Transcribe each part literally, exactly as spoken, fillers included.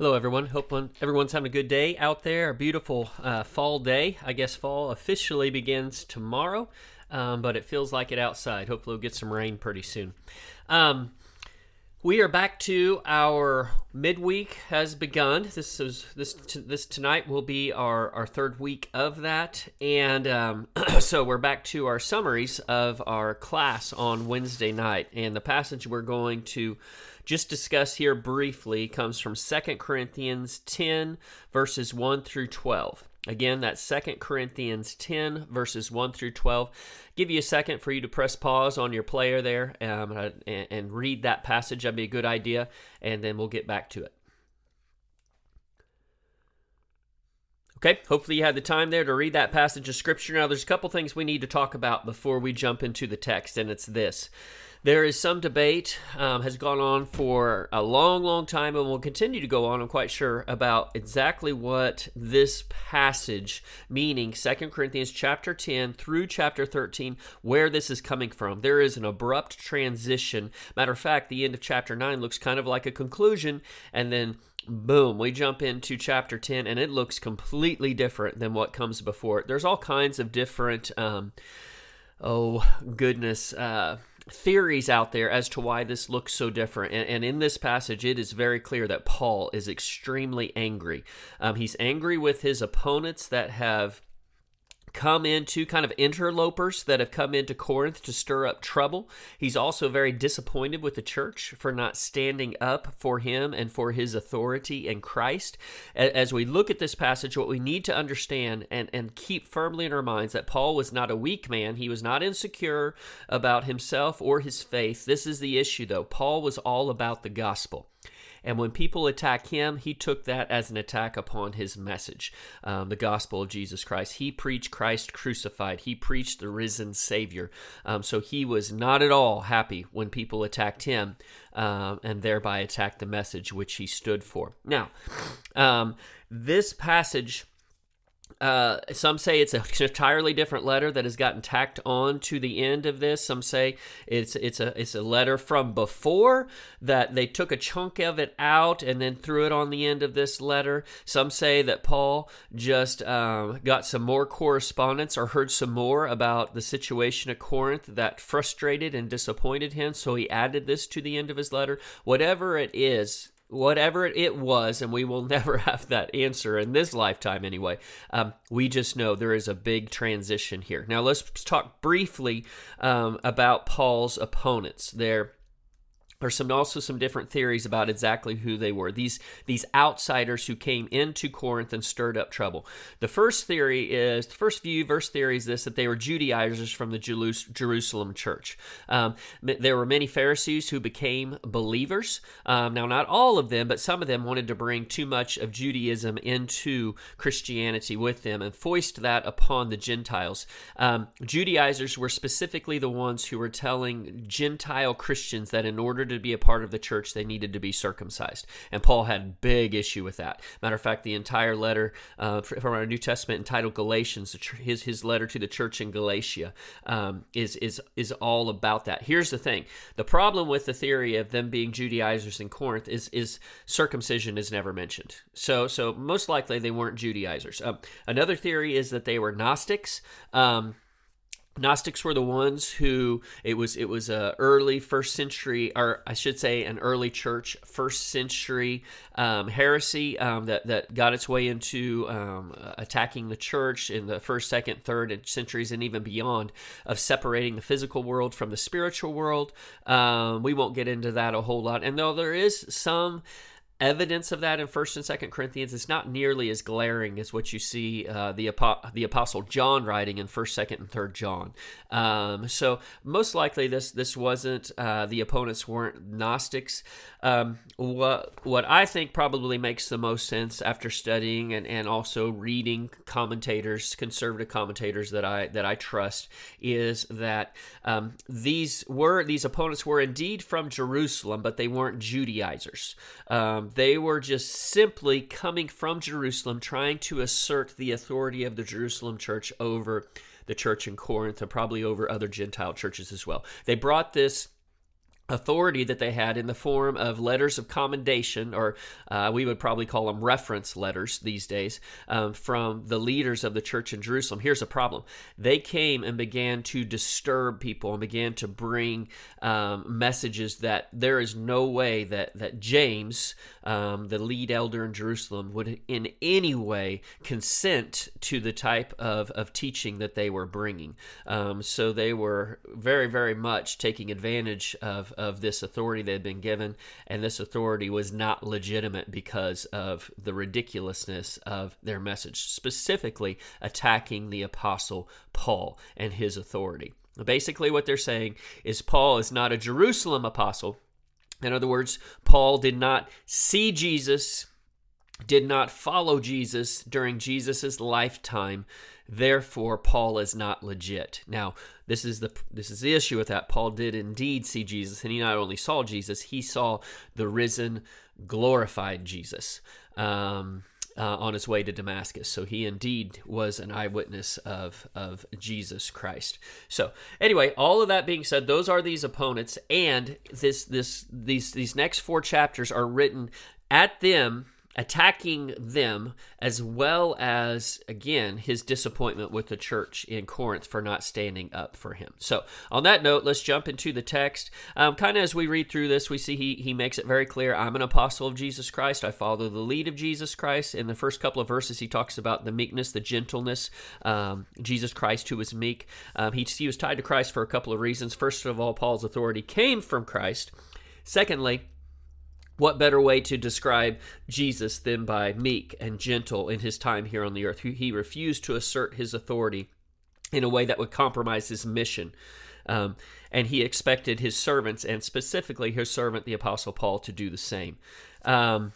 Hello, everyone. Hope everyone's having a good day out there. A beautiful uh, fall day. I guess fall officially begins tomorrow, um, but it feels like it outside. Hopefully we'll get some rain pretty soon. Um, we are back to our midweek has begun. This is this this tonight will be our, our third week of that, and um, so we're back to our summaries of our class on Wednesday night, and the passage we're going to just discuss here briefly comes from Second Corinthians ten, verses one through twelve. Again, that's Second Corinthians ten, verses one through twelve. Give you a second for you to press pause on your player there um, and, and read that passage. That'd be a good idea, and then we'll get back to it. Okay, hopefully you had the time there to read that passage of Scripture. Now, there's a couple things we need to talk about before we jump into the text, and it's this. There is some debate, um, has gone on for a long, long time, and will continue to go on, I'm quite sure, about exactly what this passage, meaning Second Corinthians chapter ten through chapter thirteen, where this is coming from. There is an abrupt transition. Matter of fact, the end of chapter nine looks kind of like a conclusion, and then boom, we jump into chapter ten, and it looks completely different than what comes before it. There's all kinds of different, um, oh goodness, uh, theories out there as to why this looks so different. And, and in this passage, it is very clear that Paul is extremely angry. Um, he's angry with his opponents that have come into kind of interlopers that have come into Corinth to stir up trouble. He's also very disappointed with the church for not standing up for him and for his authority in Christ. As we look at this passage, what we need to understand and, and keep firmly in our minds that Paul was not a weak man. He was not insecure about himself or his faith. This is the issue, though. Paul was all about the gospel. And when people attack him, he took that as an attack upon his message, um, the gospel of Jesus Christ. He preached Christ crucified. He preached the risen Savior. Um, so he was not at all happy when people attacked him um, and thereby attacked the message which he stood for. Now, um, this passage, Uh, some say it's an entirely different letter that has gotten tacked on to the end of this. Some say it's it's a it's a letter from before that they took a chunk of it out and then threw it on the end of this letter. Some say that Paul just um, got some more correspondence or heard some more about the situation at Corinth that frustrated and disappointed him, so he added this to the end of his letter. Whatever it is, whatever it was, and we will never have that answer in this lifetime anyway, um, we just know there is a big transition here. Now, let's talk briefly um, about Paul's opponents. There are some also some different theories about exactly who they were, these, these outsiders who came into Corinth and stirred up trouble. The first theory is, the first view, verse theory is this, that they were Judaizers from the Jerusalem church. Um, there were many Pharisees who became believers. Um, now, not all of them, but some of them wanted to bring too much of Judaism into Christianity with them and foist that upon the Gentiles. Um, Judaizers were specifically the ones who were telling Gentile Christians that in order to be a part of the church, they needed to be circumcised. And Paul had a big issue with that. Matter of fact, the entire letter uh, from our New Testament entitled Galatians, his his letter to the church in Galatia, um, is, is, is all about that. Here's the thing. The problem with the theory of them being Judaizers in Corinth is, is circumcision is never mentioned. So so most likely they weren't Judaizers. Um, another theory is that they were Gnostics. Um Gnostics were the ones who it was it was a early first century, or I should say an early church first century um, heresy um, that that got its way into um, attacking the church in the first, second, third centuries and even beyond, of separating the physical world from the spiritual world. Um, we won't get into that a whole lot, and though there is some evidence of that in First and Second Corinthians, it's not nearly as glaring as what you see uh, the, apo- the Apostle John writing in First, Second, and Third John. Um, so most likely this this wasn't, uh, the opponents weren't Gnostics. Um, what, what I think probably makes the most sense after studying and, and also reading commentators, conservative commentators that I that I trust, is that um, these were these opponents were indeed from Jerusalem, but they weren't Judaizers. Um, They were just simply coming from Jerusalem, trying to assert the authority of the Jerusalem church over the church in Corinth and probably over other Gentile churches as well. They brought this authority that they had in the form of letters of commendation, or uh, we would probably call them reference letters these days, um, from the leaders of the church in Jerusalem. Here's the problem. They came and began to disturb people and began to bring um, messages that there is no way that, that James, um, the lead elder in Jerusalem, would in any way consent to the type of, of teaching that they were bringing. Um, so they were very, very much taking advantage of of this authority they had been given, and this authority was not legitimate because of the ridiculousness of their message, specifically attacking the Apostle Paul and his authority. Basically, what they're saying is Paul is not a Jerusalem apostle. In other words, Paul did not see Jesus, did not follow Jesus during Jesus's lifetime. Therefore, Paul is not legit. Now, this is the this is the issue with that. Paul did indeed see Jesus, and he not only saw Jesus, he saw the risen, glorified Jesus um, uh, on his way to Damascus. So he indeed was an eyewitness of, of Jesus Christ. So anyway, all of that being said, those are these opponents, and this this these these next four chapters are written at them, attacking them, as well as, again, his disappointment with the church in Corinth for not standing up for him. So on that note, let's jump into the text. Um, kind of as we read through this, we see he he makes it very clear, I'm an apostle of Jesus Christ. I follow the lead of Jesus Christ. In the first couple of verses, he talks about the meekness, the gentleness, um, Jesus Christ who was meek. Um, he, he was tied to Christ for a couple of reasons. First of all, Paul's authority came from Christ. Secondly, what better way to describe Jesus than by meek and gentle in his time here on the earth? He refused to assert his authority in a way that would compromise his mission. Um, and he expected his servants, and specifically his servant, the Apostle Paul, to do the same. Um,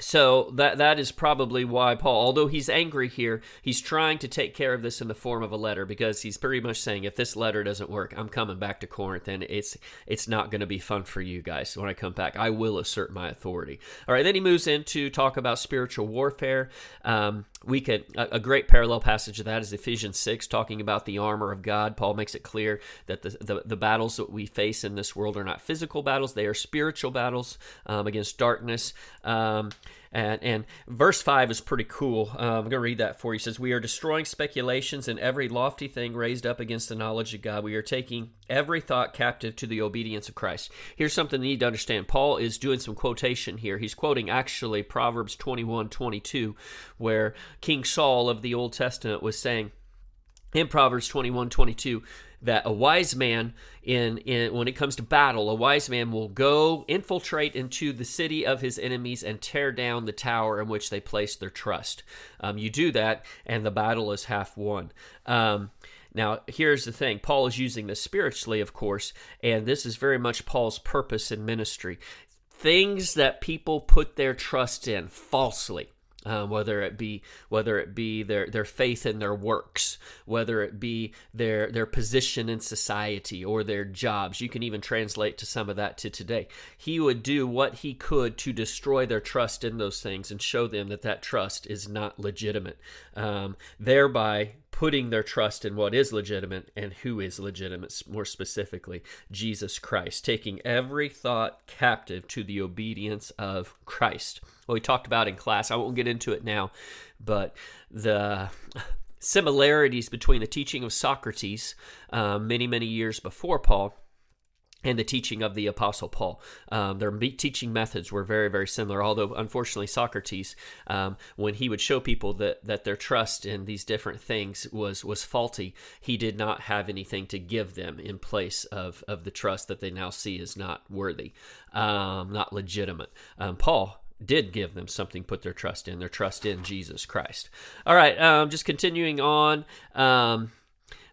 So that that is probably why Paul, although he's angry here, he's trying to take care of this in the form of a letter, because he's pretty much saying, if this letter doesn't work, I'm coming back to Corinth, and it's it's not going to be fun for you guys. When I come back, I will assert my authority. All right, then he moves into talk about spiritual warfare. Um, we could a, a great parallel passage of that is Ephesians six, talking about the armor of God. Paul makes it clear that the the, the battles that we face in this world are not physical battles; they are spiritual battles um, against darkness. Um, And, and verse five is pretty cool. Um, I'm going to read that for you. It says, we are destroying speculations and every lofty thing raised up against the knowledge of God. We are taking every thought captive to the obedience of Christ. Here's something you need to understand. Paul is doing some quotation here. He's quoting actually Proverbs twenty-one twenty-two, where King Saul of the Old Testament was saying in Proverbs twenty-one twenty-two, that a wise man, in, in when it comes to battle, a wise man will go infiltrate into the city of his enemies and tear down the tower in which they place their trust. Um, you do that, and the battle is half won. Um, now, here's the thing. Paul is using this spiritually, of course, and this is very much Paul's purpose in ministry. Things that people put their trust in falsely. Uh, whether it be whether it be their, their faith in their works, whether it be their their position in society or their jobs. You can even translate to some of that to today. He would do what he could to destroy their trust in those things and show them that that trust is not legitimate, um, thereby putting their trust in what is legitimate and who is legitimate, more specifically, Jesus Christ, taking every thought captive to the obedience of Christ. Well, we talked about in class, I won't get into it now, but the similarities between the teaching of Socrates uh, many, many years before Paul and the teaching of the Apostle Paul. Um, their teaching methods were very, very similar, although unfortunately Socrates, um, when he would show people that, that their trust in these different things was was faulty, he did not have anything to give them in place of, of the trust that they now see is not worthy, um, not legitimate. Um, Paul did give them something, put their trust in, their trust in Jesus Christ. All right, um, just continuing on. Um,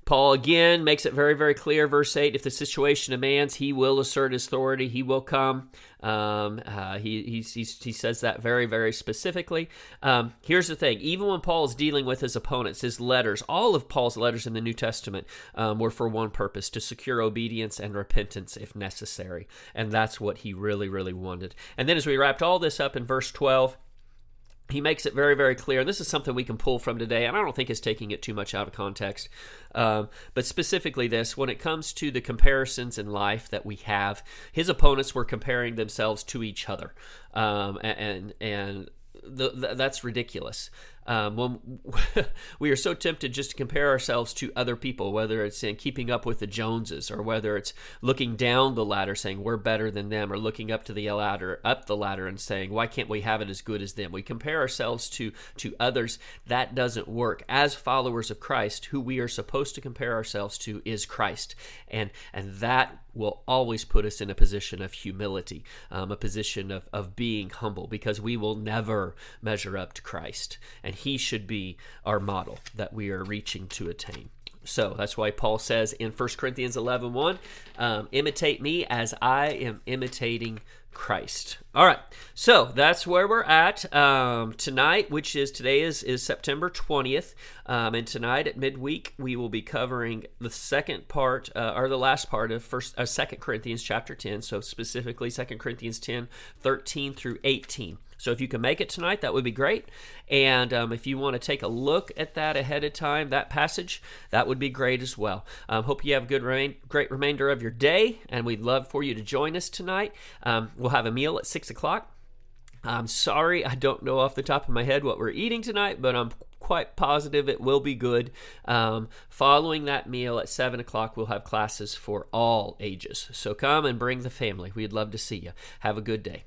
Paul again makes it very, very clear, verse eight, if the situation demands, he will assert his authority, he will come. Um, uh, he, he, he, he says that very, very specifically. Um, here's the thing, even when Paul's dealing with his opponents, his letters, all of Paul's letters in the New Testament um, were for one purpose, to secure obedience and repentance if necessary. And that's what he really, really wanted. And then as we wrapped all this up in verse twelve, he makes it very, very clear, and this is something we can pull from today, and I don't think it's taking it too much out of context, um, but specifically this, when it comes to the comparisons in life that we have, his opponents were comparing themselves to each other, um, and and the, the, that's ridiculous. Um, when we are so tempted just to compare ourselves to other people, whether it's in keeping up with the Joneses, or whether it's looking down the ladder saying we're better than them, or looking up to the ladder, up the ladder and saying why can't we have it as good as them? We compare ourselves to to others. That doesn't work. As followers of Christ, who we are supposed to compare ourselves to is Christ, and and that will always put us in a position of humility, um, a position of of being humble, because we will never measure up to Christ, and he should be our model that we are reaching to attain. So that's why Paul says in First Corinthians eleven one, um, imitate me as I am imitating Christ. All right, so that's where we're at um, tonight, which is today is, is September twentieth, um, and tonight at midweek we will be covering the second part, uh, or the last part of First, uh, Second Corinthians chapter ten, so specifically Second Corinthians ten, thirteen through eighteen. So if you can make it tonight, that would be great. And um, if you want to take a look at that ahead of time, that passage, that would be great as well. Um, hope you have a good, remain, great remainder of your day, and we'd love for you to join us tonight. Um, we'll have a meal at six o'clock. I'm sorry, I don't know off the top of my head what we're eating tonight, but I'm quite positive it will be good. Um, following that meal at seven o'clock, we'll have classes for all ages. So come and bring the family. We'd love to see you. Have a good day.